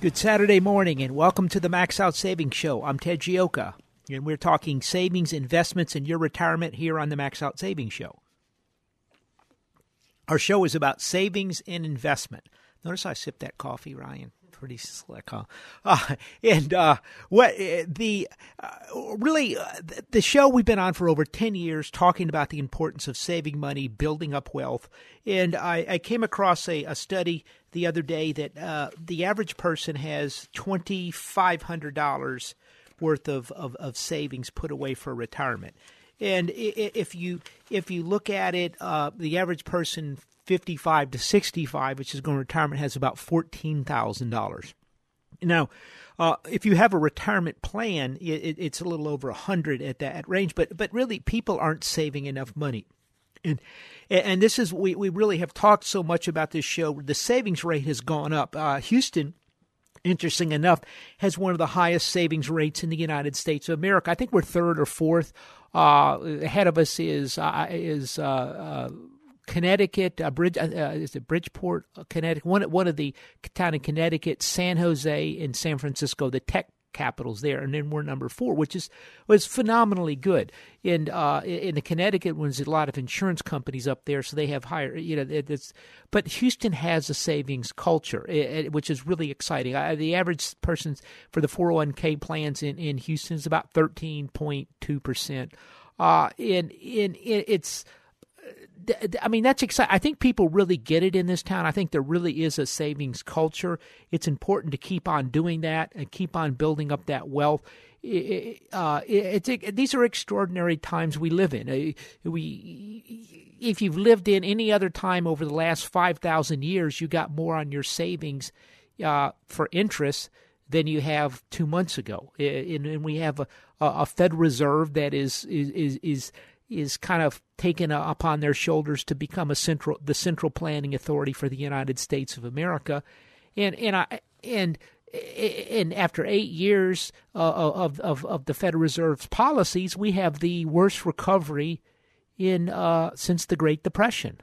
Good Saturday morning and welcome to the Max Out Savings Show. I'm Ted Gioka and we're talking savings, investments, and your retirement here on the Max Out Savings Show. Our show is about savings and investment. Notice I sipped that coffee, Ryan. Pretty slick, huh? The show we've been on for over 10 years talking about the importance of saving money, building up wealth. And I came across a study the other day that the average person has $2,500 worth of savings put away for retirement. And if you look at it, the average person 55 to 65, which is going to retirement, has about $14,000. Now, if you have a retirement plan, it's a little over 100 at that range. But really, people aren't saving enough money, and this is we really have talked so much about this show. The savings rate has gone up. Houston, interesting enough, has one of the highest savings rates in the United States of America. I think we're third or fourth. Ahead of us is Connecticut, is it Bridgeport, Connecticut? One of the town in Connecticut, San Jose, and San Francisco, the tech capitals there, and then we're number four, which was phenomenally good. And in the Connecticut ones, there's a lot of insurance companies up there, so they have higher, but Houston has a savings culture, which is really exciting. The average person for the 401k plans in Houston is about 13.2%. I mean, that's exciting. I think people really get it in this town. I think there really is a savings culture. It's important to keep on doing that and keep on building up that wealth. These are extraordinary times we live in. If you've lived in any other time over the last 5,000 years, you got more on your savings for interest than you have 2 months ago. And we have a Federal Reserve that is kind of taken upon their shoulders to become the central planning authority for the United States of America, and after 8 years of the Federal Reserve's policies, we have the worst recovery in since the Great Depression.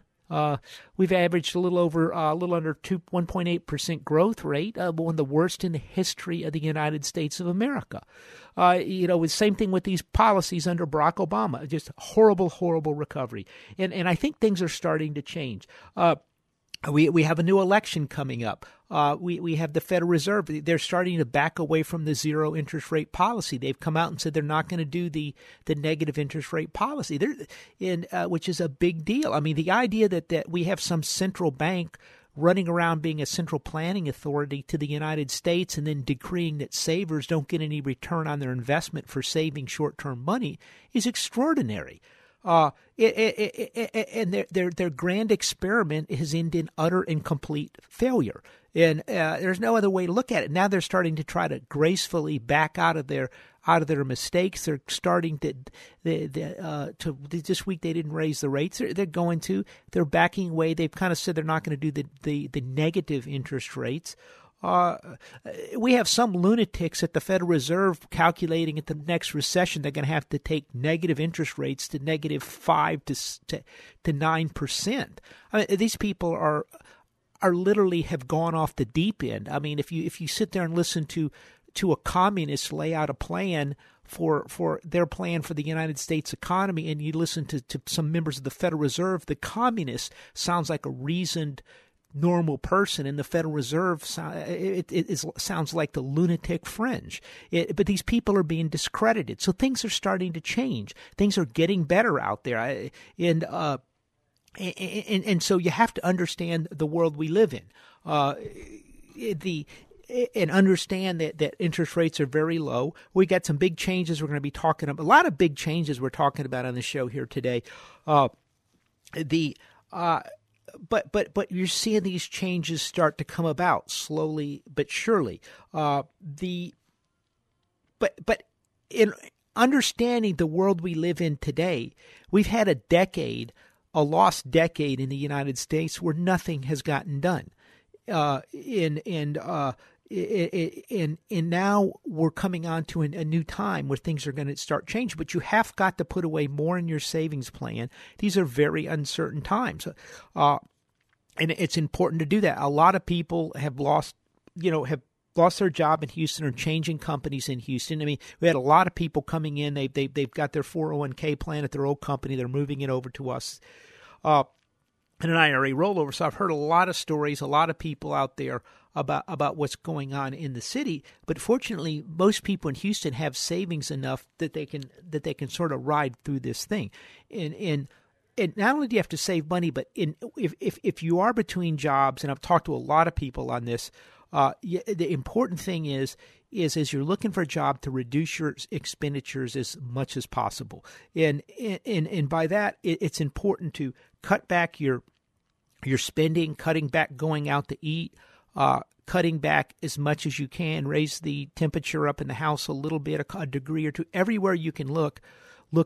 We've averaged a little under 1.8% growth rate, one of the worst in the history of the United States of America. The same thing with these policies under Barack Obama, just horrible, horrible recovery. And I think things are starting to change. We have a new election coming up. We have the Federal Reserve. They're starting to back away from the zero interest rate policy. They've come out and said they're not going to do the negative interest rate policy, which is a big deal. I mean, the idea that we have some central bank running around being a central planning authority to the United States and then decreeing that savers don't get any return on their investment for saving short-term money is extraordinary. And their grand experiment has ended in utter and complete failure. And there's no other way to look at it. Now they're starting to try to gracefully back out of their mistakes. They're starting to this week they didn't raise the rates. They're backing away. They've kind of said they're not going to do the negative interest rates. We have some lunatics at the Federal Reserve calculating at the next recession they're going to have to take negative interest rates to negative 5 to 9%. I mean, these people are literally have gone off the deep end. I mean, if you sit there and listen to a communist lay out a plan for their plan for the United States economy, and you listen to some members of the Federal Reserve, the communist sounds like a reasoned normal person, and the Federal Reserve, it sounds like the lunatic fringe. But these people are being discredited. So things are starting to change. Things are getting better out there. And so you have to understand the world we live in. And understand that interest rates are very low. We got some big changes we're going to be talking about. A lot of big changes we're talking about on the show here today. But you're seeing these changes start to come about slowly but surely. But in understanding the world we live in today, we've had a lost decade in the United States where nothing has gotten done. And now we're coming on to a new time where things are going to start changing, but you have got to put away more in your savings plan. These are very uncertain times. And it's important to do that. A lot of people have lost their job in Houston or changing companies in Houston. I mean, we had a lot of people coming in. They've got their 401k plan at their old company. They're moving it over to us. And an IRA rollover. So I've heard a lot of stories, a lot of people out there about what's going on in the city. But fortunately, most people in Houston have savings enough that they can sort of ride through this thing. And not only do you have to save money, but if you are between jobs, and I've talked to a lot of people on this, the important thing is as you're looking for a job to reduce your expenditures as much as possible. And by that, it's important to cut back your spending, cutting back going out to eat, cutting back as much as you can, raise the temperature up in the house a little bit, a degree or two. Everywhere you can look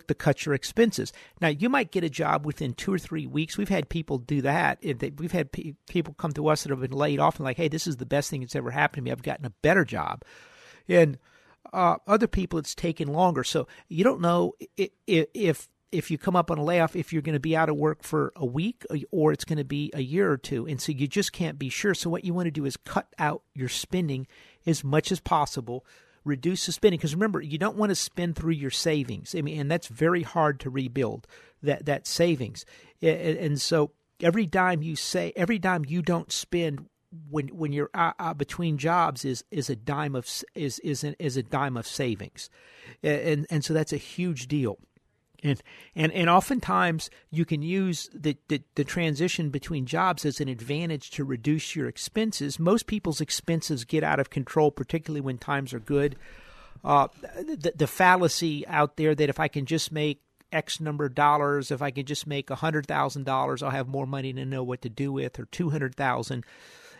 to cut your expenses. Now, you might get a job within 2 or 3 weeks. We've had people do that. We've had people come to us that have been laid off and like, hey, this is the best thing that's ever happened to me. I've gotten a better job. And other people, it's taken longer. So you don't know if you come up on a layoff, if you're going to be out of work for a week or it's going to be a year or two. And so you just can't be sure. So what you want to do is cut out your spending as much as possible, reduce the spending. Because remember, you don't want to spend through your savings. I mean, and that's very hard to rebuild that savings. And so every dime you don't spend when you're between jobs is a dime of savings. And so that's a huge deal. And oftentimes you can use the transition between jobs as an advantage to reduce your expenses. Most people's expenses get out of control, particularly when times are good. The fallacy out there that if I can just make X number of dollars, if I can just make $100,000, I'll have more money to know what to do with, or $200,000.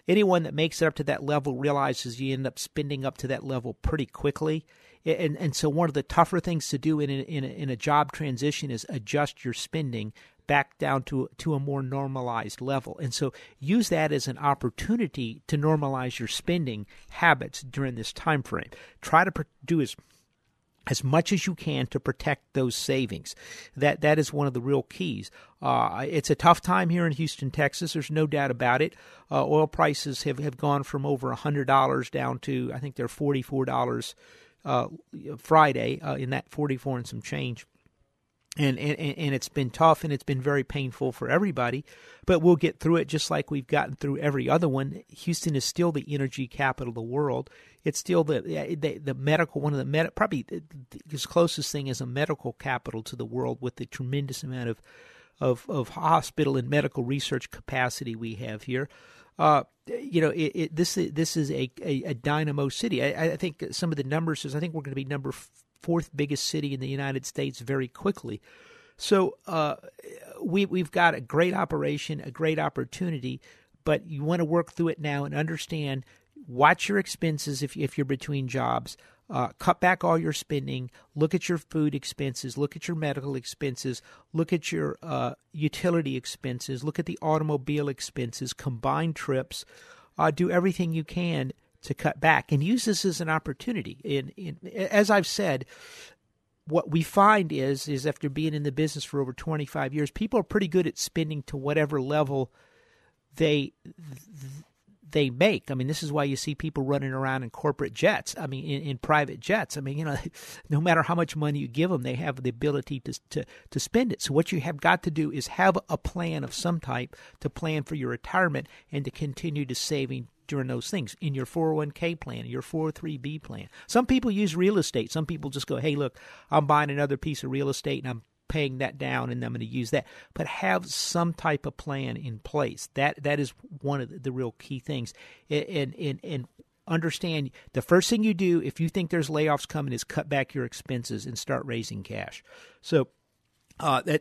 Anyone that makes it up to that level realizes you end up spending up to that level pretty quickly. And so one of the tougher things to do in a job transition is adjust your spending back down to a more normalized level. And so use that as an opportunity to normalize your spending habits during this time frame. Try to do as much as you can to protect those savings. That is one of the real keys. It's a tough time here in Houston, Texas. There's no doubt about it. Oil prices have gone from over $100 down to, I think they're $44 Friday, in that 44 and some change. And it's been tough, and it's been very painful for everybody, but we'll get through it just like we've gotten through every other one. Houston is still the energy capital of the world. It's still the medical, one of the probably the closest thing is a medical capital to the world, with the tremendous amount of hospital and medical research capacity we have here. This is a dynamo city. I think some of the numbers is, I think we're going to be number fourth biggest city in the United States very quickly. So we've got a great operation, a great opportunity, but you want to work through it now and understand, watch your expenses if you're between jobs, cut back all your spending, look at your food expenses, look at your medical expenses, look at your utility expenses, look at the automobile expenses, combined trips, do everything you can to cut back, and use this as an opportunity. And as I've said, what we find is after being in the business for over 25 years, people are pretty good at spending to whatever level they they make. I mean, this is why you see people running around in corporate jets, I mean, in private jets. I mean, you know, no matter how much money you give them, they have the ability to spend it. So what you have got to do is have a plan of some type to plan for your retirement and to continue to saving during those things, in your 401k plan, your 403b plan. Some people use real estate. Some people just go, hey, look, I'm buying another piece of real estate and I'm paying that down and I'm going to use that. But have some type of plan in place. That is one of the real key things. And understand, the first thing you do if you think there's layoffs coming is cut back your expenses and start raising cash. So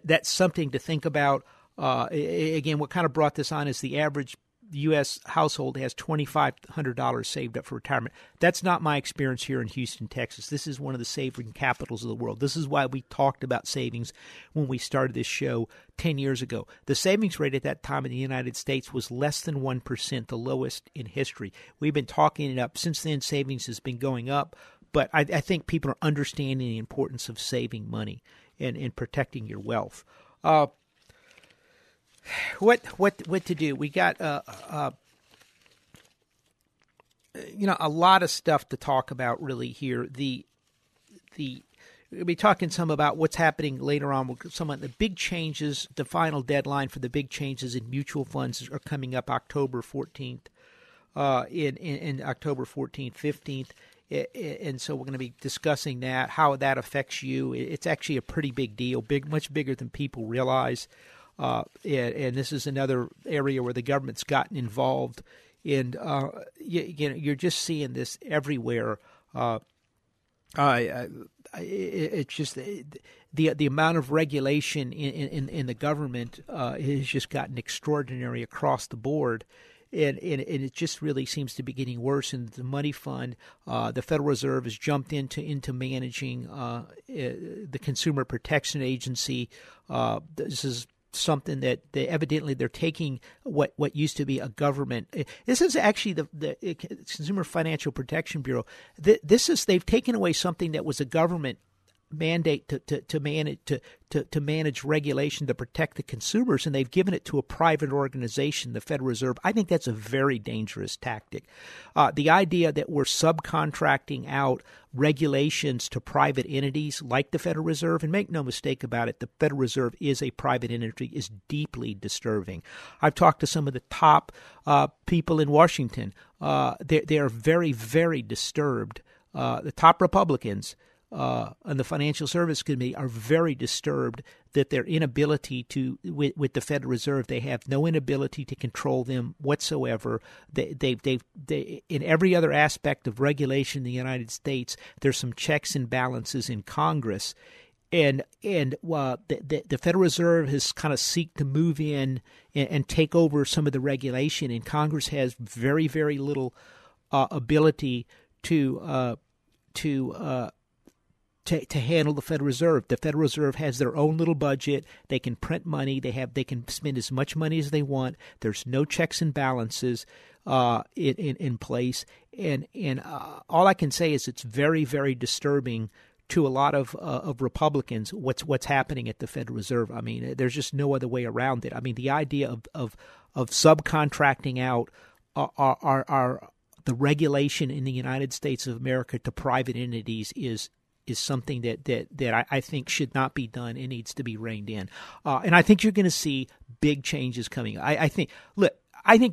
that's something to think about. Again, what kind of brought this on is the average the U.S. household has $2,500 saved up for retirement. That's not my experience here in Houston, Texas. This is one of the saving capitals of the world. This is why we talked about savings when we started this show 10 years ago. The savings rate at that time in the United States was less than 1%, the lowest in history. We've been talking it up. Since then, savings has been going up, but I think people are understanding the importance of saving money and protecting your wealth. What to do? We got a lot of stuff to talk about really here. We'll be talking some about what's happening later on with some of the big changes. The final deadline for the big changes in mutual funds are coming up October 14th, in October 14th, 15th. And so we're going to be discussing that, how that affects you. It's actually a pretty big deal, much bigger than people realize. And this is another area where the government's gotten involved, and you're just seeing this everywhere. It's just the amount of regulation in the government has just gotten extraordinary across the board. And it just really seems to be getting worse. And the money fund, the Federal Reserve has jumped into managing the Consumer Protection Agency. This is something that they're taking what used to be a government. This is actually the Consumer Financial Protection Bureau. They've taken away something that was a government mandate to manage regulation to protect the consumers, and they've given it to a private organization, the Federal Reserve. I think that's a very dangerous tactic. The idea that we're subcontracting out regulations to private entities like the Federal Reserve, and make no mistake about it, the Federal Reserve is a private entity, is deeply disturbing. I've talked to some of the top people in Washington. They are very, very disturbed. The top Republicans on the Financial Service Committee are very disturbed that their inability with the Federal Reserve, they have no inability to control them whatsoever. They in every other aspect of regulation in the United States, there's some checks and balances in Congress, and the Federal Reserve has kind of seek to move in and take over some of the regulation, and Congress has very, very little ability to handle the Federal Reserve. The Federal Reserve has their own little budget. They can print money. They can spend as much money as they want. There's no checks and balances in place. And all I can say is it's very, very disturbing to a lot of Republicans what's happening at the Federal Reserve. I mean, there's just no other way around it. I mean, the idea of subcontracting out our the regulation in the United States of America to private entities is something that I think should not be done. It needs to be reined in. And I think you're going to see big changes coming. I think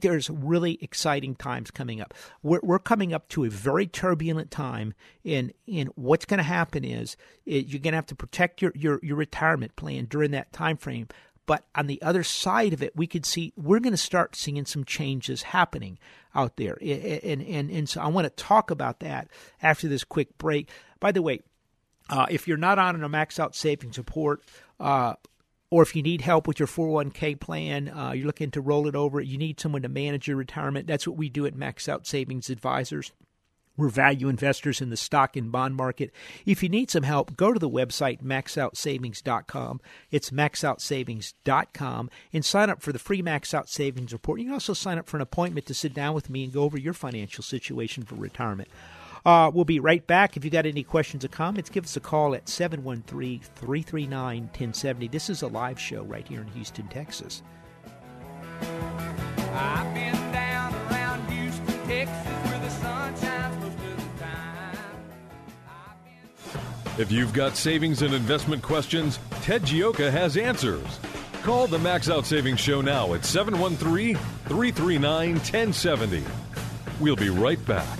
there's really exciting times coming up. We're coming up to a very turbulent time, and what's going to happen is you're going to have to protect your retirement plan during that time frame. But on the other side of it, we're going to start seeing some changes happening out there. And so I want to talk about that after this quick break. By the way, if you're not on a Max Out Savings Report, or if you need help with your 401k plan, you're looking to roll it over, you need someone to manage your retirement, that's what we do at Max Out Savings Advisors. We're value investors in the stock and bond market. If you need some help, go to the website, MaxOutSavings.com. It's MaxOutSavings.com. And sign up for the free Max Out Savings Report. You can also sign up for an appointment to sit down with me and go over your financial situation for retirement. We'll be right back. If you got any questions or comments, give us a call at 713-339-1070. This is a live show right here in Houston, Texas. I've been down around Houston. If you've got savings and investment questions, Ted Gioka has answers. Call the Max Out Savings Show now at 713-339-1070. We'll be right back.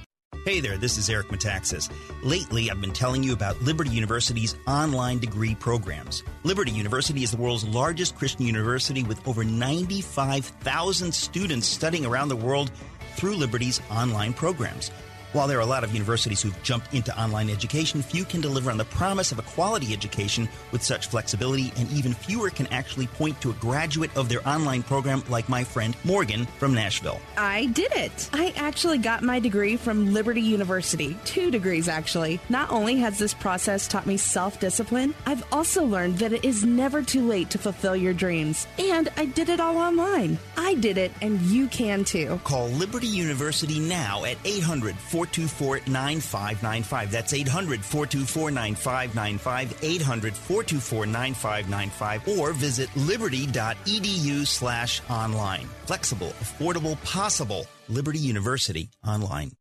Hey there, this is Eric Metaxas. Lately, I've been telling you about Liberty University's online degree programs. Liberty University is the world's largest Christian university with over 95,000 students studying around the world through Liberty's online programs. While there are a lot of universities who've jumped into online education, few can deliver on the promise of a quality education with such flexibility, and even fewer can actually point to a graduate of their online program like my friend Morgan from Nashville. I did it. I actually got my degree from Liberty University. 2 degrees, actually. Not only has this process taught me self-discipline, I've also learned that it is never too late to fulfill your dreams. And I did it all online. I did it, and you can too. Call Liberty University now at 800-424-9595. That's 800-424-9595, 800-424-9595, or visit liberty.edu/online. Flexible, affordable, possible. Liberty University online.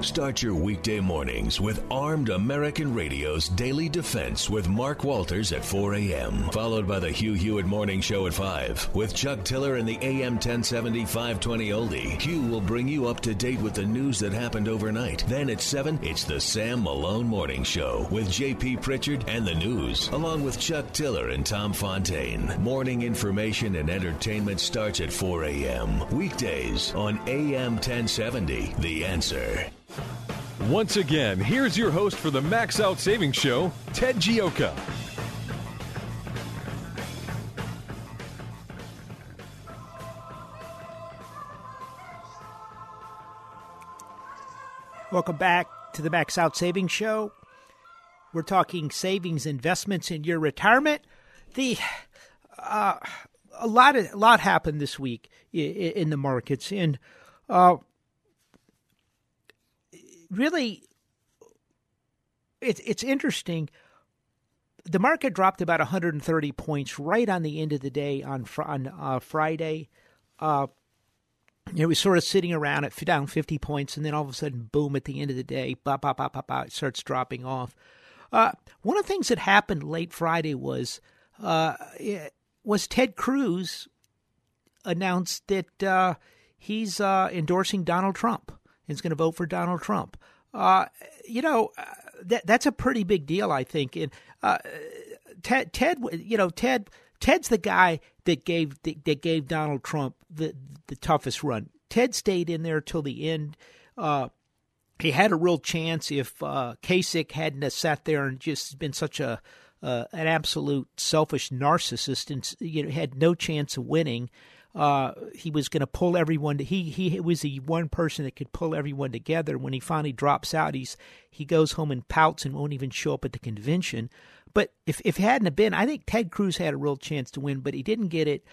Start your weekday mornings with Armed American Radio's Daily Defense with Mark Walters at 4 a.m., followed by the Hugh Hewitt Morning Show at 5 with Chuck Tiller and the AM 1070 520 Oldie. Hugh will bring you up to date with the news that happened overnight. Then at 7, it's the Sam Malone Morning Show with J.P. Pritchard and the news, along with Chuck Tiller and Tom Fontaine. Morning information and entertainment starts at 4 a.m. Weekdays on AM 1070, The Answer. Once again, here's your host for the Max Out Savings Show, Ted Gioka. Welcome back to the Max Out Savings Show. We're talking savings, investments, and your retirement. A lot happened this week in the markets, and really, it's interesting. The market dropped about 130 points right on the end of the day on Friday. It was sort of sitting around at down 50 points, and then all of a sudden, boom, at the end of the day, bop, bop, bop, bop, bop, it starts dropping off. One of the things that happened late Friday was Ted Cruz announced that he's endorsing Donald Trump. Is going to vote for Donald Trump. That's a pretty big deal, I think. And Ted's the guy that gave Donald Trump the toughest run. Ted stayed in there till the end. He had a real chance if Kasich hadn't sat there and just been such an absolute selfish narcissist, and had no chance of winning. He was going to pull everyone. He was the one person that could pull everyone together. When he finally drops out, he goes home and pouts and won't even show up at the convention. But if it hadn't have been, I think Ted Cruz had a real chance to win, but he didn't get it.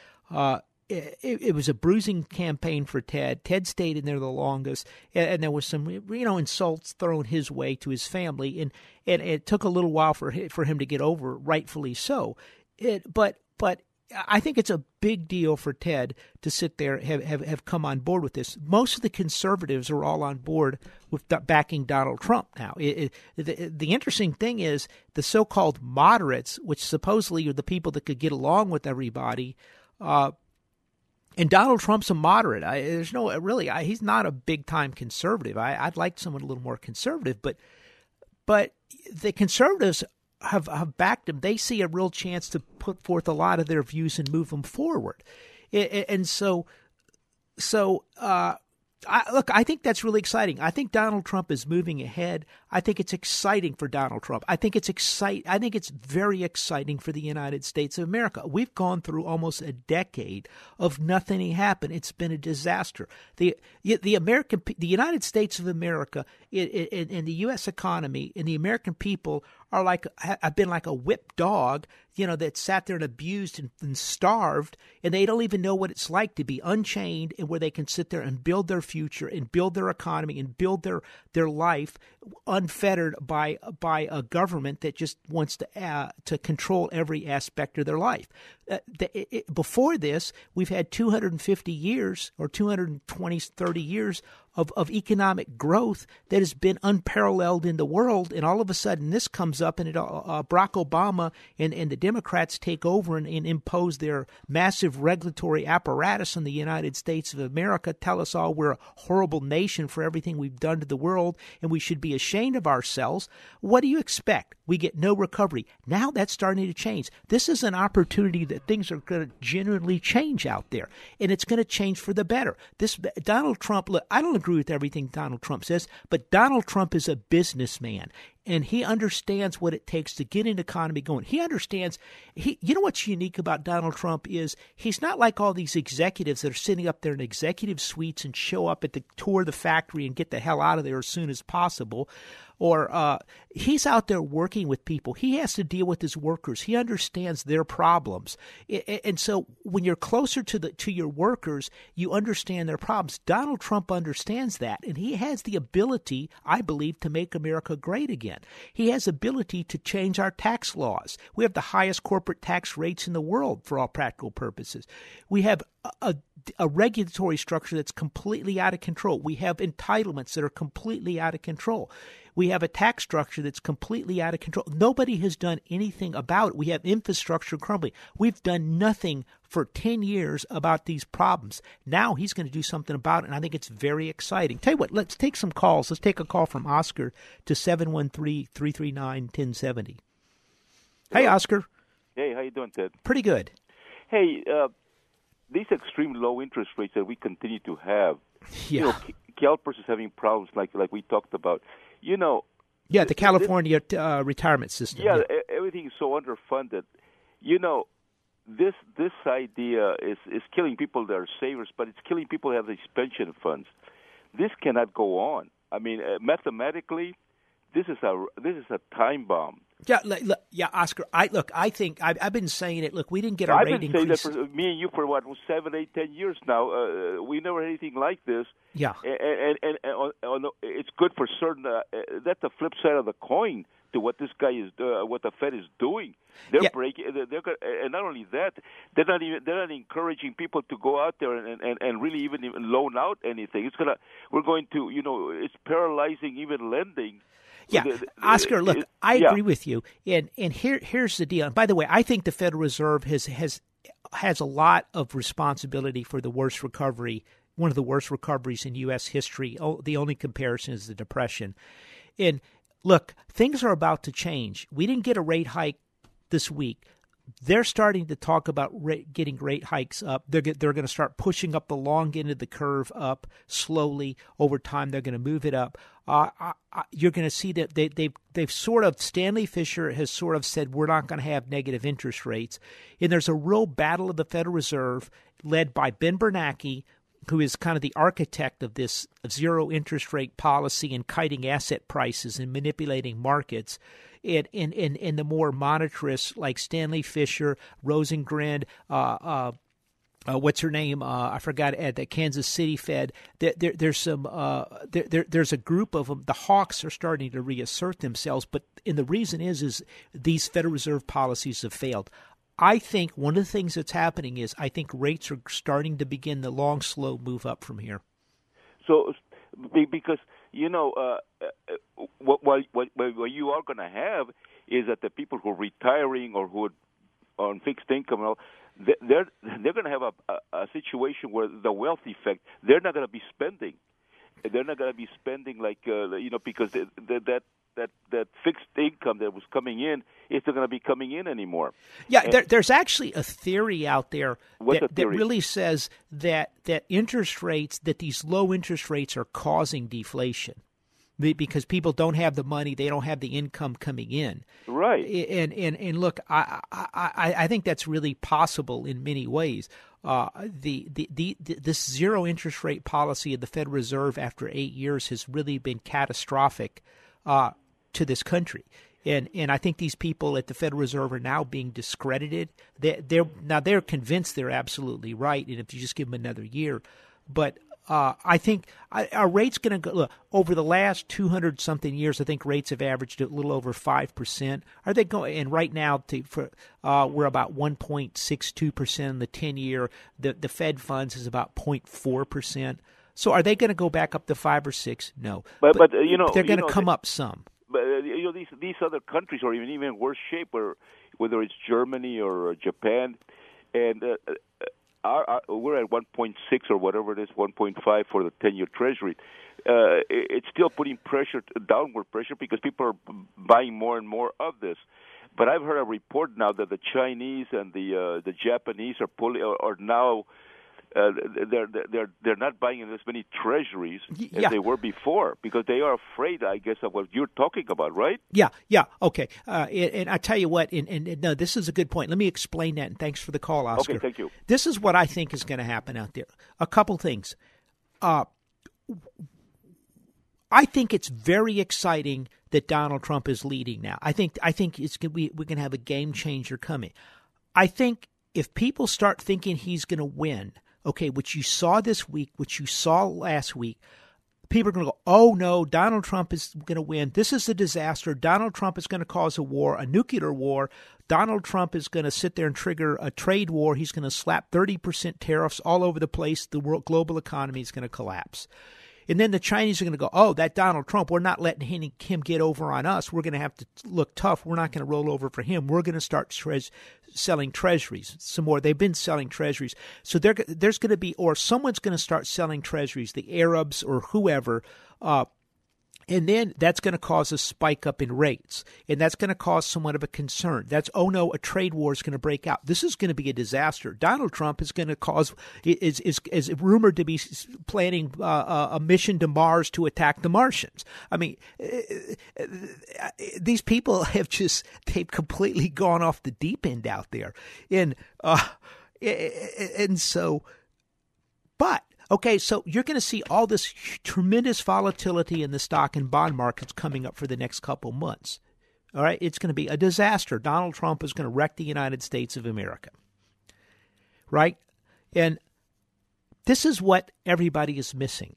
It was a bruising campaign for Ted. Ted stayed in there the longest, and there was some insults thrown his way to his family, and it took a little while for him to get over, rightfully so. But I think it's a big deal for Ted to sit there have come on board with this. Most of the conservatives are all on board with backing Donald Trump now. The interesting thing is the so-called moderates, which supposedly are the people that could get along with everybody, and Donald Trump's a moderate. He's not a big-time conservative. I'd like someone a little more conservative, but the conservatives have backed him. They see a real chance to put forth a lot of their views and move them forward. And so I think that's really exciting. I think Donald Trump is moving ahead. I think it's exciting for Donald Trump. I think it's very exciting for the United States of America. We've gone through almost a decade of nothing happened. It's been a disaster. The United States of America and the U.S. economy and the American people are have been like a whipped dog, that sat there and abused and starved, and they don't even know what it's like to be unchained and where they can sit there and build their future and build their economy and build their life unfettered by a government that just wants to control every aspect of their life. Before this, we've had 250 years or 30 years of economic growth that has been unparalleled in the world. And all of a sudden this comes up, and Barack Obama and the Democrats take over and impose their massive regulatory apparatus on the United States of America, tell us all we're a horrible nation for everything we've done to the world and we should be ashamed of ourselves. What do you expect? We get no recovery. Now that's starting to change. This is an opportunity that things are going to genuinely change out there, and it's going to change for the better. Donald Trump, look, I don't agree with everything Donald Trump says, but Donald Trump is a businessman, and he understands what it takes to get an economy going. He understands you know what's unique about Donald Trump is he's not like all these executives that are sitting up there in executive suites and show up at the tour of the factory and get the hell out of there as soon as possible. Or he's out there working with people. He has to deal with his workers. He understands their problems. And so when you're closer to your workers, you understand their problems. Donald Trump understands that, and he has the ability, I believe, to make America great again. He has ability to change our tax laws. We have the highest corporate tax rates in the world for all practical purposes. We have a regulatory structure that's completely out of control. We have entitlements that are completely out of control. We have a tax structure that's completely out of control. Nobody has done anything about it. We have infrastructure crumbling. We've done nothing for 10 years about these problems. Now he's going to do something about it, and I think it's very exciting. Tell you what, let's take some calls. Let's take a call from Oscar to 713-339-1070. Hey, Oscar. Hey, how you doing, Ted? Pretty good. Hey, these extreme low interest rates that we continue to have, CalPERS is having problems like we talked about. The California retirement system. Everything is so underfunded. This idea is killing people that are savers, but it's killing people who have these pension funds. This cannot go on. I mean, mathematically, this is a time bomb. Yeah, Oscar. I think I've been saying it. Look, we didn't get our rate increase. I've been saying that for me and you for 7, 8, 10 years now. We never had anything like this. Yeah, and it's good for certain. That's the flip side of the coin to what this guy is, what the Fed is doing. They're breaking. And not only that, they're not encouraging people to go out there and really even loan out anything. It's paralyzing even lending. Yeah, Oscar, look, I agree with you, and here's the deal. And by the way, I think the Federal Reserve has a lot of responsibility for the worst recovery, one of the worst recoveries in U.S. history. The only comparison is the Depression. And look, things are about to change. We didn't get a rate hike this week. They're starting to talk about getting rate hikes up. They're going to start pushing up the long end of the curve up slowly over time. They're going to move it up. You're going to see that they've sort of, Stanley Fischer has sort of said we're not going to have negative interest rates. And there's a real battle of the Federal Reserve led by Ben Bernanke, who is kind of the architect of this zero interest rate policy and kiting asset prices and manipulating markets. And the more monetarists like Stanley Fischer, Rosengren, what's her name? I forgot. At the Kansas City Fed, there's a group of them. The hawks are starting to reassert themselves, and the reason is these Federal Reserve policies have failed. I think one of the things that's happening is I think rates are starting to begin the long, slow move up from here. So, because what you are going to have is that the people who are retiring or who are on fixed income, they're going to have a situation where the wealth effect, they're not going to be spending. They're not going to be spending because that that fixed income that was coming in isn't going to be coming in anymore. Yeah, there's actually a theory out there that really says that interest rates, that these low interest rates are causing deflation because people don't have the money, they don't have the income coming in. Right. And look, I think that's really possible in many ways. This zero interest rate policy of the Federal Reserve after 8 years has really been catastrophic to this country. And I think these people at the Federal Reserve are now being discredited. They're convinced they're absolutely right, and if you just give them another year. But I think our rates going to go – look, over the last 200-something years, I think rates have averaged a little over 5%. Are they going? And right now we're about 1.62% in the 10-year. The Fed funds is about 0.4%. So are they going to go back up to 5 or 6? No. But you know, they're going to come up some. But you know, these other countries are even worse shape, whether it's Germany or Japan, and we're at 1.6 or whatever it is, 1.5 for the 10-year Treasury. It's still putting downward pressure because people are buying more and more of this. But I've heard a report now that the Chinese and the Japanese are now. They're not buying as many treasuries as they were before because they are afraid, I guess, of what you're talking about, right? Yeah, okay. And I tell you what, no, this is a good point. Let me explain that, and thanks for the call, Oscar. Okay, thank you. This is what I think is going to happen out there. A couple things. I think it's very exciting that Donald Trump is leading now. I think we're going to have a game changer coming. I think if people start thinking he's going to win, okay, which you saw this week, which you saw last week, people are going to go, oh, no, Donald Trump is going to win. This is a disaster. Donald Trump is going to cause a war, a nuclear war. Donald Trump is going to sit there and trigger a trade war. He's going to slap 30% tariffs all over the place. The global economy is going to collapse. And then the Chinese are going to go, oh, that Donald Trump, we're not letting him get over on us. We're going to have to look tough. We're not going to roll over for him. We're going to start selling treasuries some more. They've been selling treasuries. So there's going to be – or someone's going to start selling treasuries, the Arabs or whoever, and then that's going to cause a spike up in rates, and that's going to cause somewhat of a concern. That's, oh, no, a trade war is going to break out. This is going to be a disaster. Donald Trump is going to is rumored to be planning a mission to Mars to attack the Martians. I mean, these people have they've completely gone off the deep end out there. Okay, so you're going to see all this tremendous volatility in the stock and bond markets coming up for the next couple months. All right, it's going to be a disaster. Donald Trump is going to wreck the United States of America, right? And this is what everybody is missing.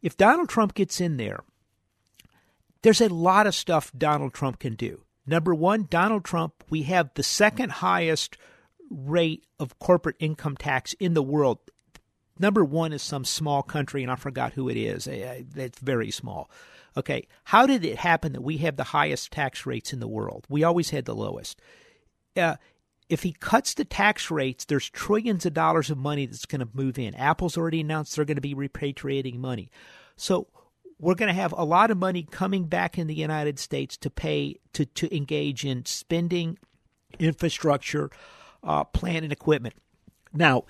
If Donald Trump gets in there, there's a lot of stuff Donald Trump can do. Number one, Donald Trump, we have the second highest rate of corporate income tax in the world. Number one is some small country, and I forgot who it is. It's very small. Okay, how did it happen that we have the highest tax rates in the world? We always had the lowest. If he cuts the tax rates, there's trillions of dollars of money that's going to move in. Apple's already announced they're going to be repatriating money. So we're going to have a lot of money coming back in the United States to pay, to engage in spending, infrastructure, plant and equipment. Now,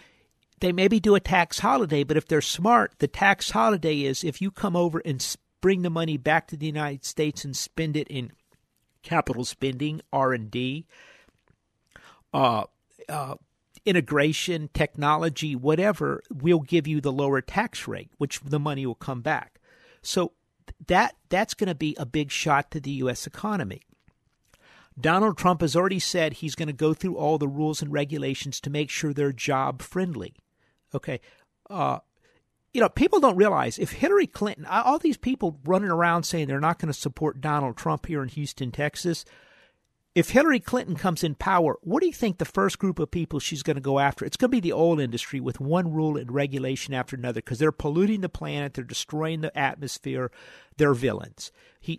they maybe do a tax holiday, but if they're smart, the tax holiday is if you come over and bring the money back to the United States and spend it in capital spending, R&D, integration, technology, whatever, we'll give you the lower tax rate, which the money will come back. So that's going to be a big shot to the U.S. economy. Donald Trump has already said he's going to go through all the rules and regulations to make sure they're job-friendly. Okay, people don't realize if Hillary Clinton, all these people running around saying they're not going to support Donald Trump here in Houston, Texas. If Hillary Clinton comes in power, what do you think the first group of people she's going to go after? It's going to be the oil industry with one rule and regulation after another because they're polluting the planet, they're destroying the atmosphere, they're villains.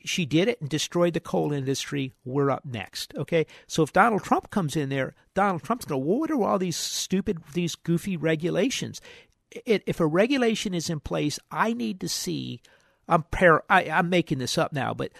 She did it and destroyed the coal industry. We're up next, okay? So if Donald Trump comes in there, Donald Trump's going to, what are all these stupid, these goofy regulations? If a regulation is in place, I need to see, I'm making this up now, but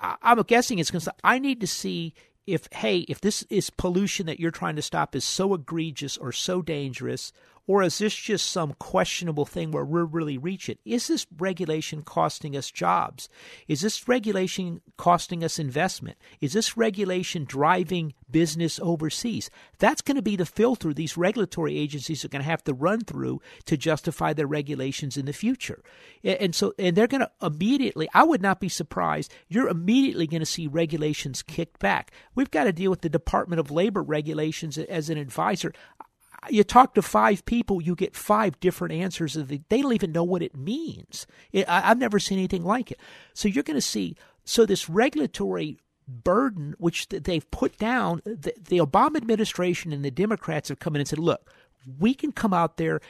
I'm guessing it's because I need to see if, hey, if this is pollution that you're trying to stop is so egregious or so dangerous, or is this just some questionable thing where we're really reaching? Is this regulation costing us jobs? Is this regulation costing us investment? Is this regulation driving business overseas? That's going to be the filter these regulatory agencies are going to have to run through to justify their regulations in the future. And they're going to immediately, I would not be surprised, you're immediately going to see regulations kicked back. We've got to deal with the Department of Labor regulations as an advisor. You talk to five people, you get five different answers. They don't even know what it means. I've never seen anything like it. So you're going to see, so this regulatory burden, which they've put down, the Obama administration and the Democrats have come in and said, look, we can come out there.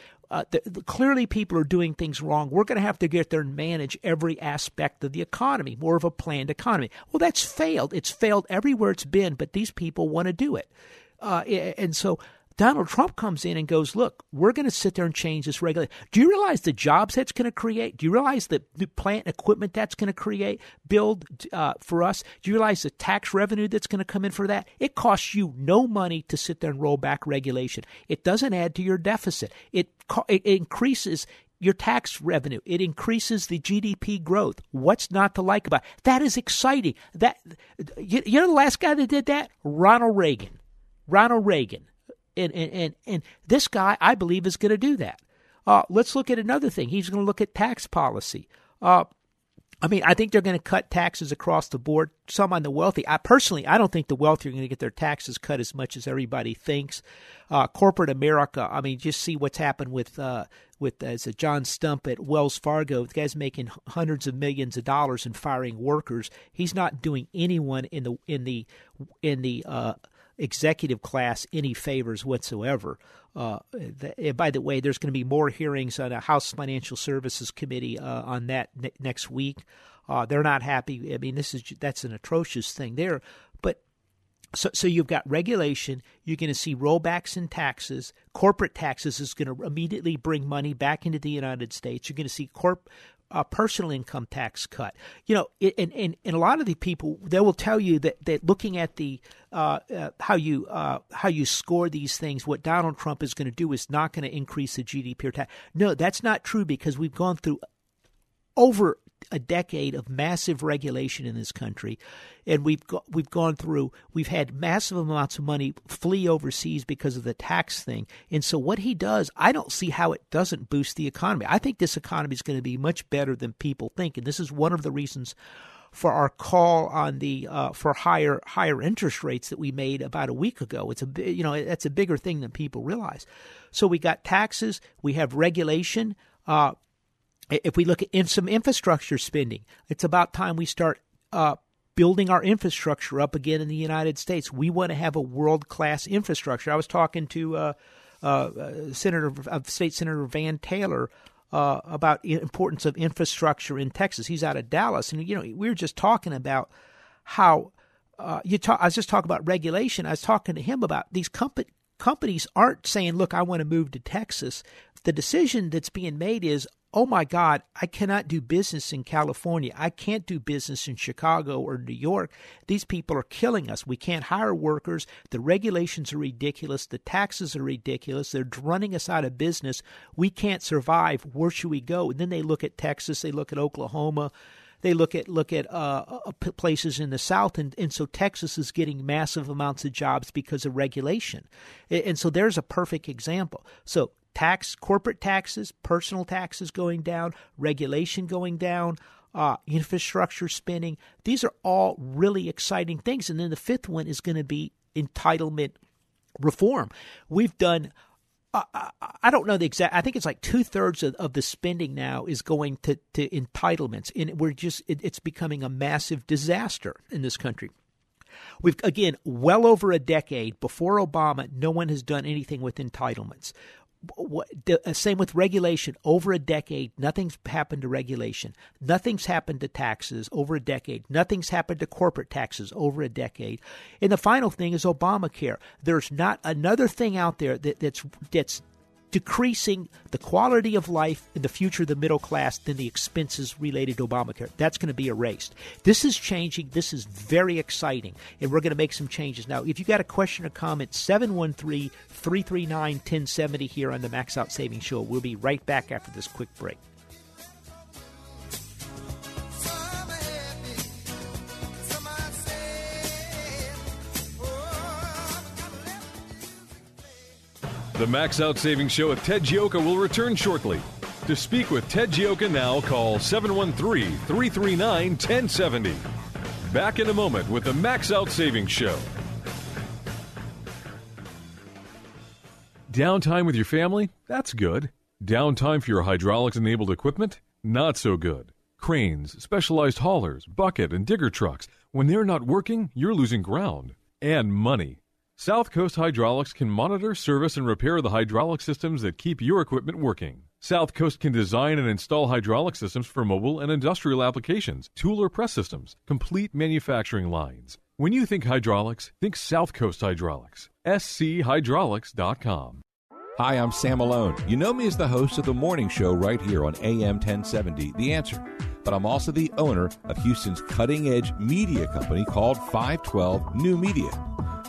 Clearly people are doing things wrong. We're going to have to get there and manage every aspect of the economy, more of a planned economy. Well, that's failed. It's failed everywhere it's been, but these people want to do it. And so Donald Trump comes in and goes, look, we're going to sit there and change this regulation. Do you realize the jobs that's going to create? Do you realize the plant equipment that's going to create, build for us? Do you realize the tax revenue that's going to come in for that? It costs you no money to sit there and roll back regulation. It doesn't add to your deficit. It increases your tax revenue. It increases the GDP growth. What's not to like about it? That is exciting. You know the last guy that did that? Ronald Reagan. And this guy, I believe, is going to do that. Let's look at another thing. He's going to look at tax policy. I think they're going to cut taxes across the board, some on the wealthy. I don't think the wealthy are going to get their taxes cut as much as everybody thinks. Corporate America, just see what's happened with John Stump at Wells Fargo. The guy's making hundreds of millions of dollars and firing workers. He's not doing anyone in the executive class any favors whatsoever. And by the way, there's going to be more hearings on a House Financial Services Committee on that next week. They're not happy. That's an atrocious thing there. But so you've got regulation. You're going to see rollbacks in taxes. Corporate taxes is going to immediately bring money back into the United States. You're going to see personal income tax cut. And a lot of the people, they will tell you that looking at the how you score these things, what Donald Trump is going to do is not going to increase the GDP or tax. No, that's not true, because we've gone through over a decade of massive regulation in this country, and we've had massive amounts of money flee overseas because of the tax thing. And so what he does, I don't see how it doesn't boost the economy. I think this economy is going to be much better than people think, and this is one of the reasons for our call on the for higher interest rates that we made about a week ago. It's that's a bigger thing than people realize. So we got taxes, we have regulation. If we look at some infrastructure spending, it's about time we start building our infrastructure up again in the United States. We want to have a world-class infrastructure. I was talking to State Senator Van Taylor about the importance of infrastructure in Texas. He's out of Dallas, and we were just talking about how I was just talking about regulation. I was talking to him about these companies aren't saying, "Look, I want to move to Texas." The decision that's being made is, oh my God, I cannot do business in California. I can't do business in Chicago or New York. These people are killing us. We can't hire workers. The regulations are ridiculous. The taxes are ridiculous. They're running us out of business. We can't survive. Where should we go? And then they look at Texas. They look at Oklahoma. They look at places in the South, and so Texas is getting massive amounts of jobs because of regulation. And so there's a perfect example. So corporate taxes, personal taxes going down, regulation going down, infrastructure spending. These are all really exciting things. And then the fifth one is going to be entitlement reform. We've done, I don't know the exact, I think it's like 2/3 of the spending now is going to entitlements. And it's becoming a massive disaster in this country. We've, again, well over a decade before Obama, no one has done anything with entitlements. Same with regulation. Over a decade, nothing's happened to regulation. Nothing's happened to taxes over a decade. Nothing's happened to corporate taxes over a decade. And the final thing is Obamacare. There's not another thing out there that's decreasing the quality of life in the future of the middle class than the expenses related to Obamacare. That's going to be erased. This is changing. This is very exciting, and we're going to make some changes. Now, if you got a question or comment, 713-339-1070 here on the Max Out Savings Show. We'll be right back after this quick break. The Max Out Savings Show with Ted Gioka will return shortly. To speak with Ted Gioka now, call 713-339-1070. Back in a moment with the Max Out Savings Show. Downtime with your family? That's good. Downtime for your hydraulics-enabled equipment? Not so good. Cranes, specialized haulers, bucket and digger trucks. When they're not working, you're losing ground and money. South Coast Hydraulics can monitor, service, and repair the hydraulic systems that keep your equipment working. South Coast can design and install hydraulic systems for mobile and industrial applications, tool or press systems, complete manufacturing lines. When you think hydraulics, think South Coast Hydraulics. SCHydraulics.com. Hi, I'm Sam Malone. You know me as the host of the morning show right here on AM 1070, The Answer. But I'm also the owner of Houston's cutting-edge media company called 512 New Media.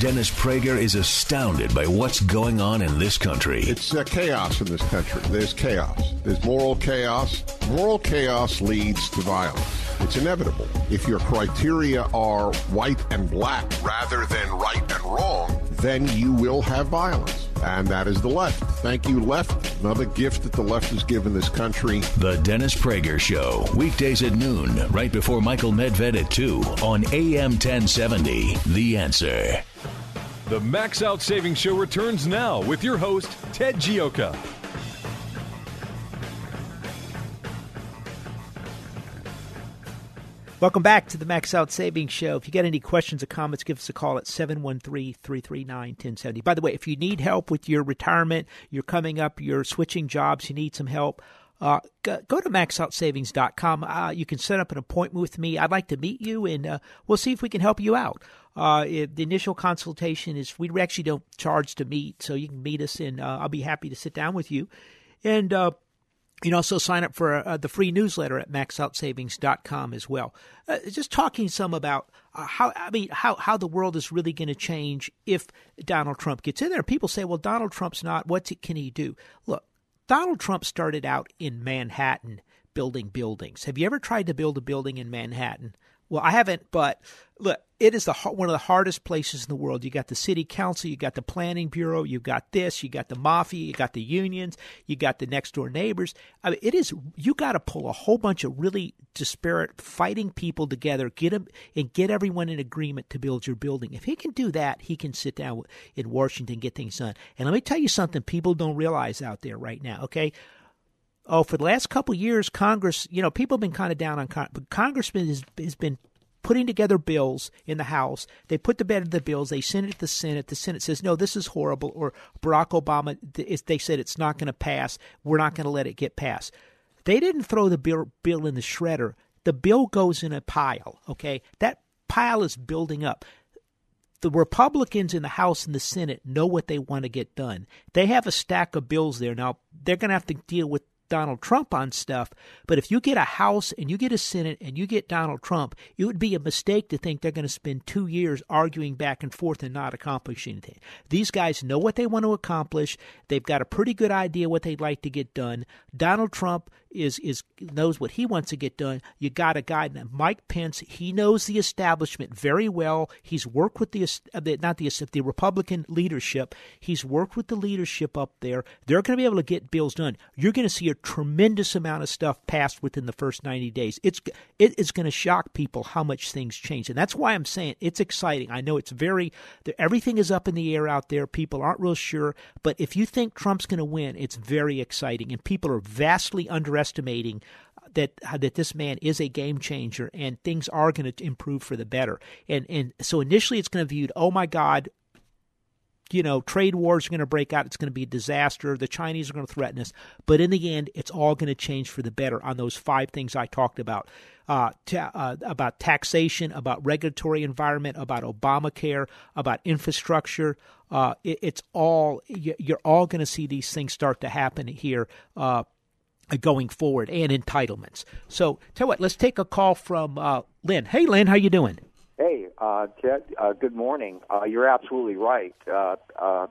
Dennis Prager is astounded by what's going on in this country. It's chaos in this country. There's chaos. There's moral chaos. Moral chaos leads to violence. It's inevitable. If your criteria are white and black rather than right and wrong, then you will have violence. And that is the left. Thank you, left. Another gift that the left has given this country. The Dennis Prager Show, weekdays at noon, right before Michael Medved at 2 on AM 1070, The Answer. The Max Out Savings Show returns now with your host, Ted Gioka. Welcome back to the Max Out Savings Show. If you got any questions or comments, give us a call at 713-339-1070. By the way, if you need help with your retirement, you're coming up, you're switching jobs, you need some help, go to MaxOutSavings.com. You can set up an appointment with me. I'd like to meet you, and we'll see if we can help you out. The initial consultation is we actually don't charge to meet, so you can meet us, and I'll be happy to sit down with you. And you can also sign up for the free newsletter at maxoutsavings.com as well. Just talking some about how the world is really going to change if Donald Trump gets in there. People say, well, Donald Trump's not. Can he do? Look, Donald Trump started out in Manhattan building buildings. Have you ever tried to build a building in Manhattan? Well, I haven't, but look, it is one of the hardest places in the world. You got the city council, you got the planning bureau, you got this, you got the mafia, you got the unions, you got the next door neighbors. I mean, it is, you got to pull a whole bunch of really disparate fighting people together, get them and get everyone in agreement to build your building. If he can do that, he can sit down in Washington, get things done. And let me tell you something people don't realize out there right now, okay? Oh, for the last couple of years, Congress, people have been kind of down on Congress, but Congress has been putting together bills in the House. They put to bed the bills. They send it to the Senate. The Senate says, no, this is horrible. Or Barack Obama, they said it's not going to pass. We're not going to let it get passed. They didn't throw the bill in the shredder. The bill goes in a pile, okay? That pile is building up. The Republicans in the House and the Senate know what they want to get done. They have a stack of bills there. Now, they're going to have to deal with Donald Trump on stuff. But if you get a House and you get a Senate and you get Donald Trump, it would be a mistake to think they're going to spend 2 years arguing back and forth and not accomplishing anything. These guys know what they want to accomplish. They've got a pretty good idea what they'd like to get done. Donald Trump knows what he wants to get done. You got a guy named Mike Pence. He knows the establishment very well. He's worked with the Republican leadership. He's worked with the leadership up there. They're going to be able to get bills done. You're going to see a tremendous amount of stuff passed within the first 90 days. It's going to shock people how much things change. And that's why I'm saying it's exciting. I know it's everything is up in the air out there. People aren't real sure. But if you think Trump's going to win, it's very exciting. And people are vastly underestimating that this man is a game changer and things are going to improve for the better. And so initially it's going to be viewed, oh my God, trade wars are going to break out. It's going to be a disaster. The Chinese are going to threaten us. But in the end, it's all going to change for the better on those 5 things I talked about taxation, about regulatory environment, about Obamacare, about infrastructure. You're all going to see these things start to happen here going forward, and entitlements. So tell you what, let's take a call from Lynn. Hey, Lynn, how you doing? Hey, Ted, good morning. You're absolutely right. Trump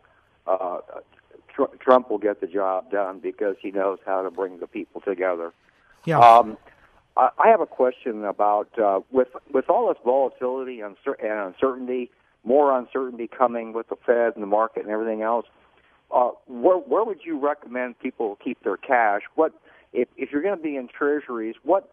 will get the job done because he knows how to bring the people together. Yeah. I have a question about with all this volatility and uncertainty, more uncertainty coming with the Fed and the market and everything else, where would you recommend people keep their cash? If you're going to be in treasuries, what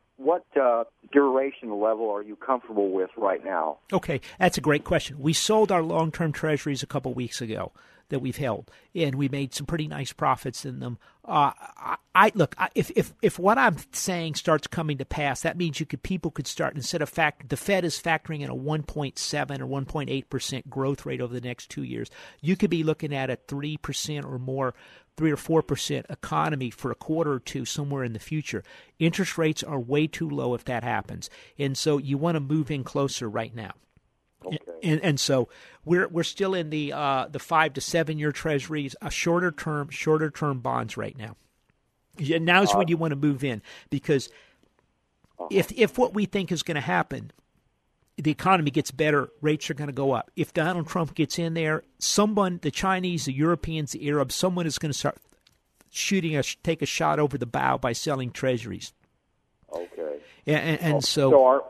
duration level are you comfortable with right now? Okay, that's a great question. We sold our long-term treasuries a couple weeks ago that we've held, and we made some pretty nice profits in them. If what I'm saying starts coming to pass, that means people could start, instead of the Fed is factoring in a 1.7 or 1.8% growth rate over the next 2 years. You could be looking at a 3% or more, 3 or 4% economy for a quarter or two somewhere in the future. Interest rates are way too low if that happens, and so you want to move in closer right now. Okay. And so we're still in the 5 to 7 year treasuries, a shorter term bonds right now. And now's when you want to move in, because if what we think is going to happen, the economy gets better, rates are going to go up. If Donald Trump gets in there, someone, the Chinese, the Europeans, the Arabs, someone is going to start take a shot over the bow by selling treasuries. Okay. So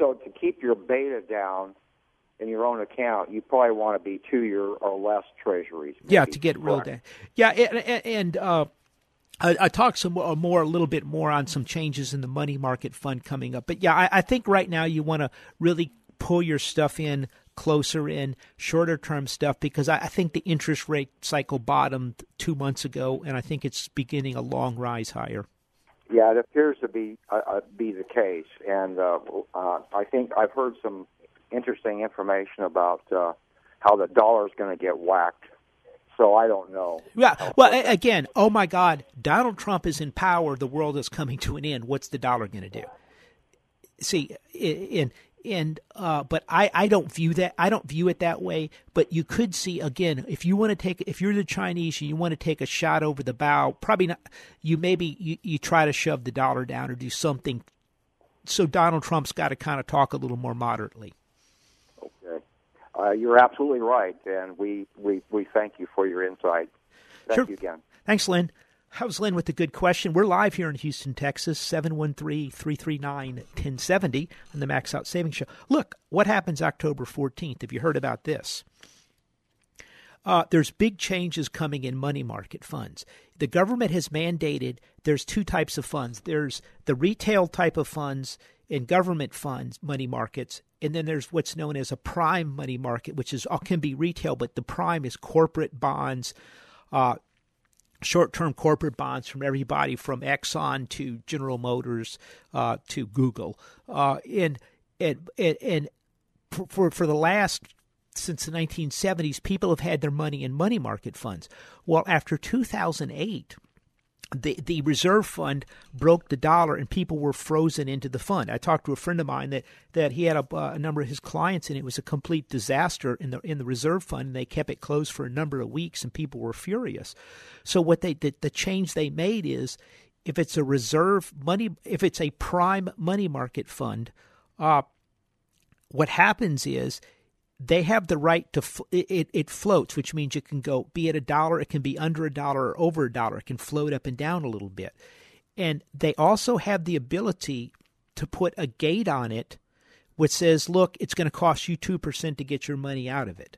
to keep your beta down in your own account, you probably want to be 2 year or less treasuries. Maybe. Yeah, to get real down. Yeah, and I talked a little bit more on some changes in the money market fund coming up. But yeah, I think right now you want to really pull your stuff in closer, in shorter term stuff, because I think the interest rate cycle bottomed 2 months ago, and I think it's beginning a long rise higher. Yeah, it appears to be the case, and I think I've heard some interesting information about how the dollar is going to get whacked. So I don't know. Yeah. Well, again, oh my God, Donald Trump is in power. The world is coming to an end. What's the dollar going to do? See, but I don't view that. I don't view it that way. But you could see, again, if you're the Chinese and you want to take a shot over the bow, probably not. You try to shove the dollar down or do something. So Donald Trump's got to kind of talk a little more moderately. You're absolutely right, and we thank you for your insight. Thank you again. Thanks, Lynn. How's Lynn with a good question? We're live here in Houston, Texas, 713-339-1070 on the Max Out Savings Show. Look, what happens October 14th? Have you heard about this? There's big changes coming in money market funds. The government has mandated there's 2 types of funds. There's the retail type of funds in government funds, money markets, and then there's what's known as a prime money market, which can be retail, but the prime is corporate bonds, short-term corporate bonds from everybody from Exxon to General Motors to Google. And for the last, since the 1970s, people have had their money in money market funds. Well, after 2008... The reserve fund broke the dollar and people were frozen into the fund. I talked to a friend of mine that he had a number of his clients, and it was a complete disaster in the reserve fund, and they kept it closed for a number of weeks, and people were furious. So what the change they made is if it's a reserve money, if it's a prime money market fund, what happens is they have the right to, it floats, which means you can go be at $1, it can be under $1 or over $1, it can float up and down a little bit. And they also have the ability to put a gate on it, which says, look, it's going to cost you 2% to get your money out of it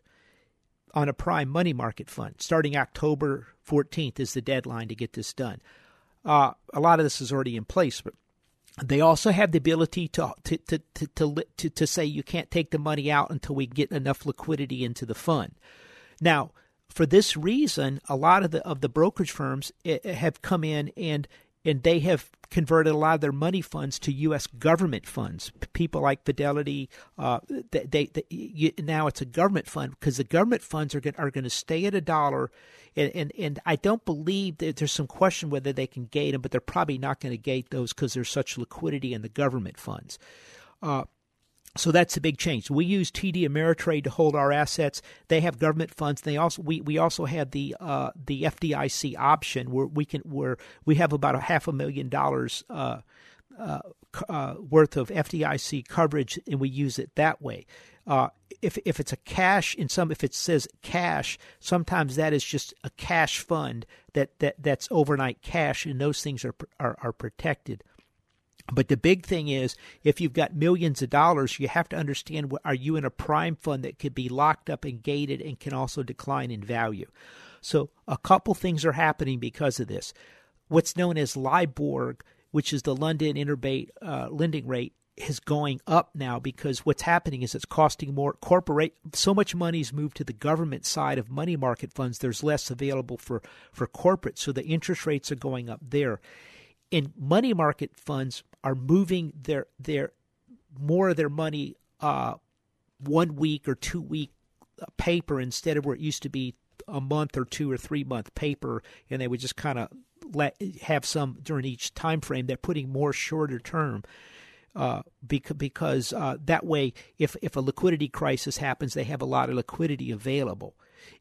on a prime money market fund. Starting October 14th is the deadline to get this done. A lot of this is already in place, but they also have the ability to say you can't take the money out until we get enough liquidity into the fund. Now, for this reason, a lot of the brokerage firms have come in and they have converted a lot of their money funds to U.S. government funds. People like Fidelity, now it's a government fund because the government funds are going to stay at $1. And I don't believe that there's some question whether they can gate them, but they're probably not going to gate those because there's such liquidity in the government funds. So that's a big change. We use TD Ameritrade to hold our assets. They have government funds. They also we also have the FDIC option where we have about $500,000 worth of FDIC coverage, and we use it that way. If it's a cash if it says cash, sometimes that is just a cash fund that's overnight cash, and those things are protected. But the big thing is, if you've got millions of dollars, you have to understand, are you in a prime fund that could be locked up and gated and can also decline in value? So a couple things are happening because of this. What's known as LIBOR, which is the London Interbank Lending Rate, is going up now because what's happening is it's costing more. So much money's moved to the government side of money market funds, there's less available for corporate. So the interest rates are going up there. And money market funds are moving their more of their money 1 week or 2 week paper instead of where it used to be a month or 2 or 3 month paper, and they would just kind of have some during each time frame. They're putting more shorter term because that way, if a liquidity crisis happens, they have a lot of liquidity available,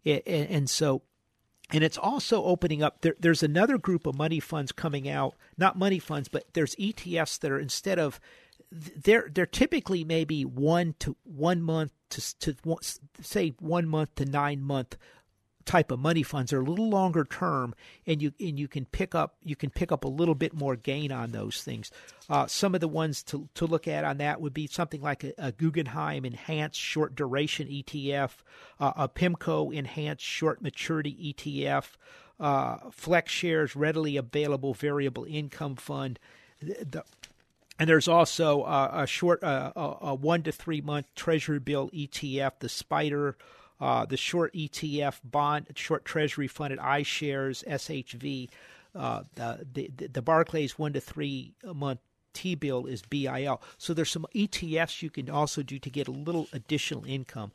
and so. And it's also opening up. There's another group of money funds coming out, not money funds, but there's ETFs that are instead of they're typically maybe 1 to 1 month to say 1 month to 9 month type of money funds. They're a little longer term, and you can pick up a little bit more gain on those things. Some of the ones to look at on that would be something like a Guggenheim Enhanced Short Duration ETF, a PIMCO Enhanced Short Maturity ETF, FlexShares Readily Available Variable Income Fund. And there's also a 1 to 3 month Treasury Bill ETF, the SPDR. The short ETF bond, short Treasury funded iShares SHV, the Barclays 1 to 3 month T bill is BIL. So there's some ETFs you can also do to get a little additional income.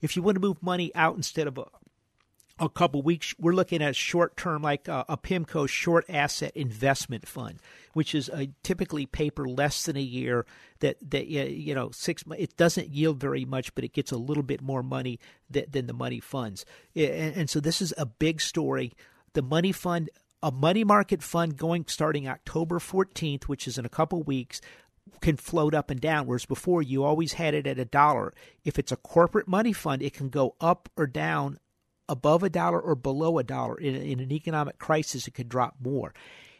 If you want to move money out instead of a couple weeks, we're looking at short term, like a PIMCO short asset investment fund, which is a typically paper less than a year that 6 months. It doesn't yield very much, but it gets a little bit more money than the money funds. And so this is a big story. The money fund, a money market fund starting October 14th, which is in a couple weeks, can float up and down, whereas before you always had it at $1. If it's a corporate money fund, it can go up or down above $1 or below $1. In an economic crisis, it could drop more.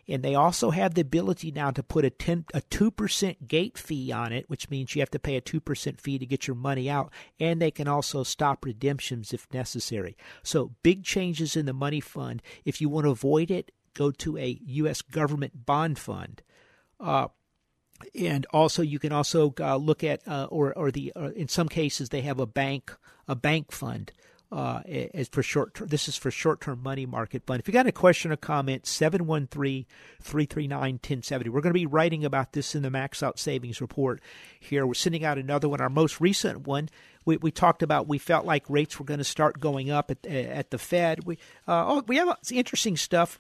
And they also have the ability now to put a 2% gate fee on it, which means you have to pay a 2% fee to get your money out. And they can also stop redemptions if necessary. So big changes in the money fund. If you want to avoid it, go to a U.S. government bond fund. And also, you can also look at in some cases they have a bank fund. As for short term, this is for short-term money market fund. If you got a question or comment, 713-339-1070. We're going to be writing about this in the Max Out Savings Report here. We're sending out another one. Our most recent one, we talked about we felt like rates were going to start going up at the Fed. We have interesting stuff.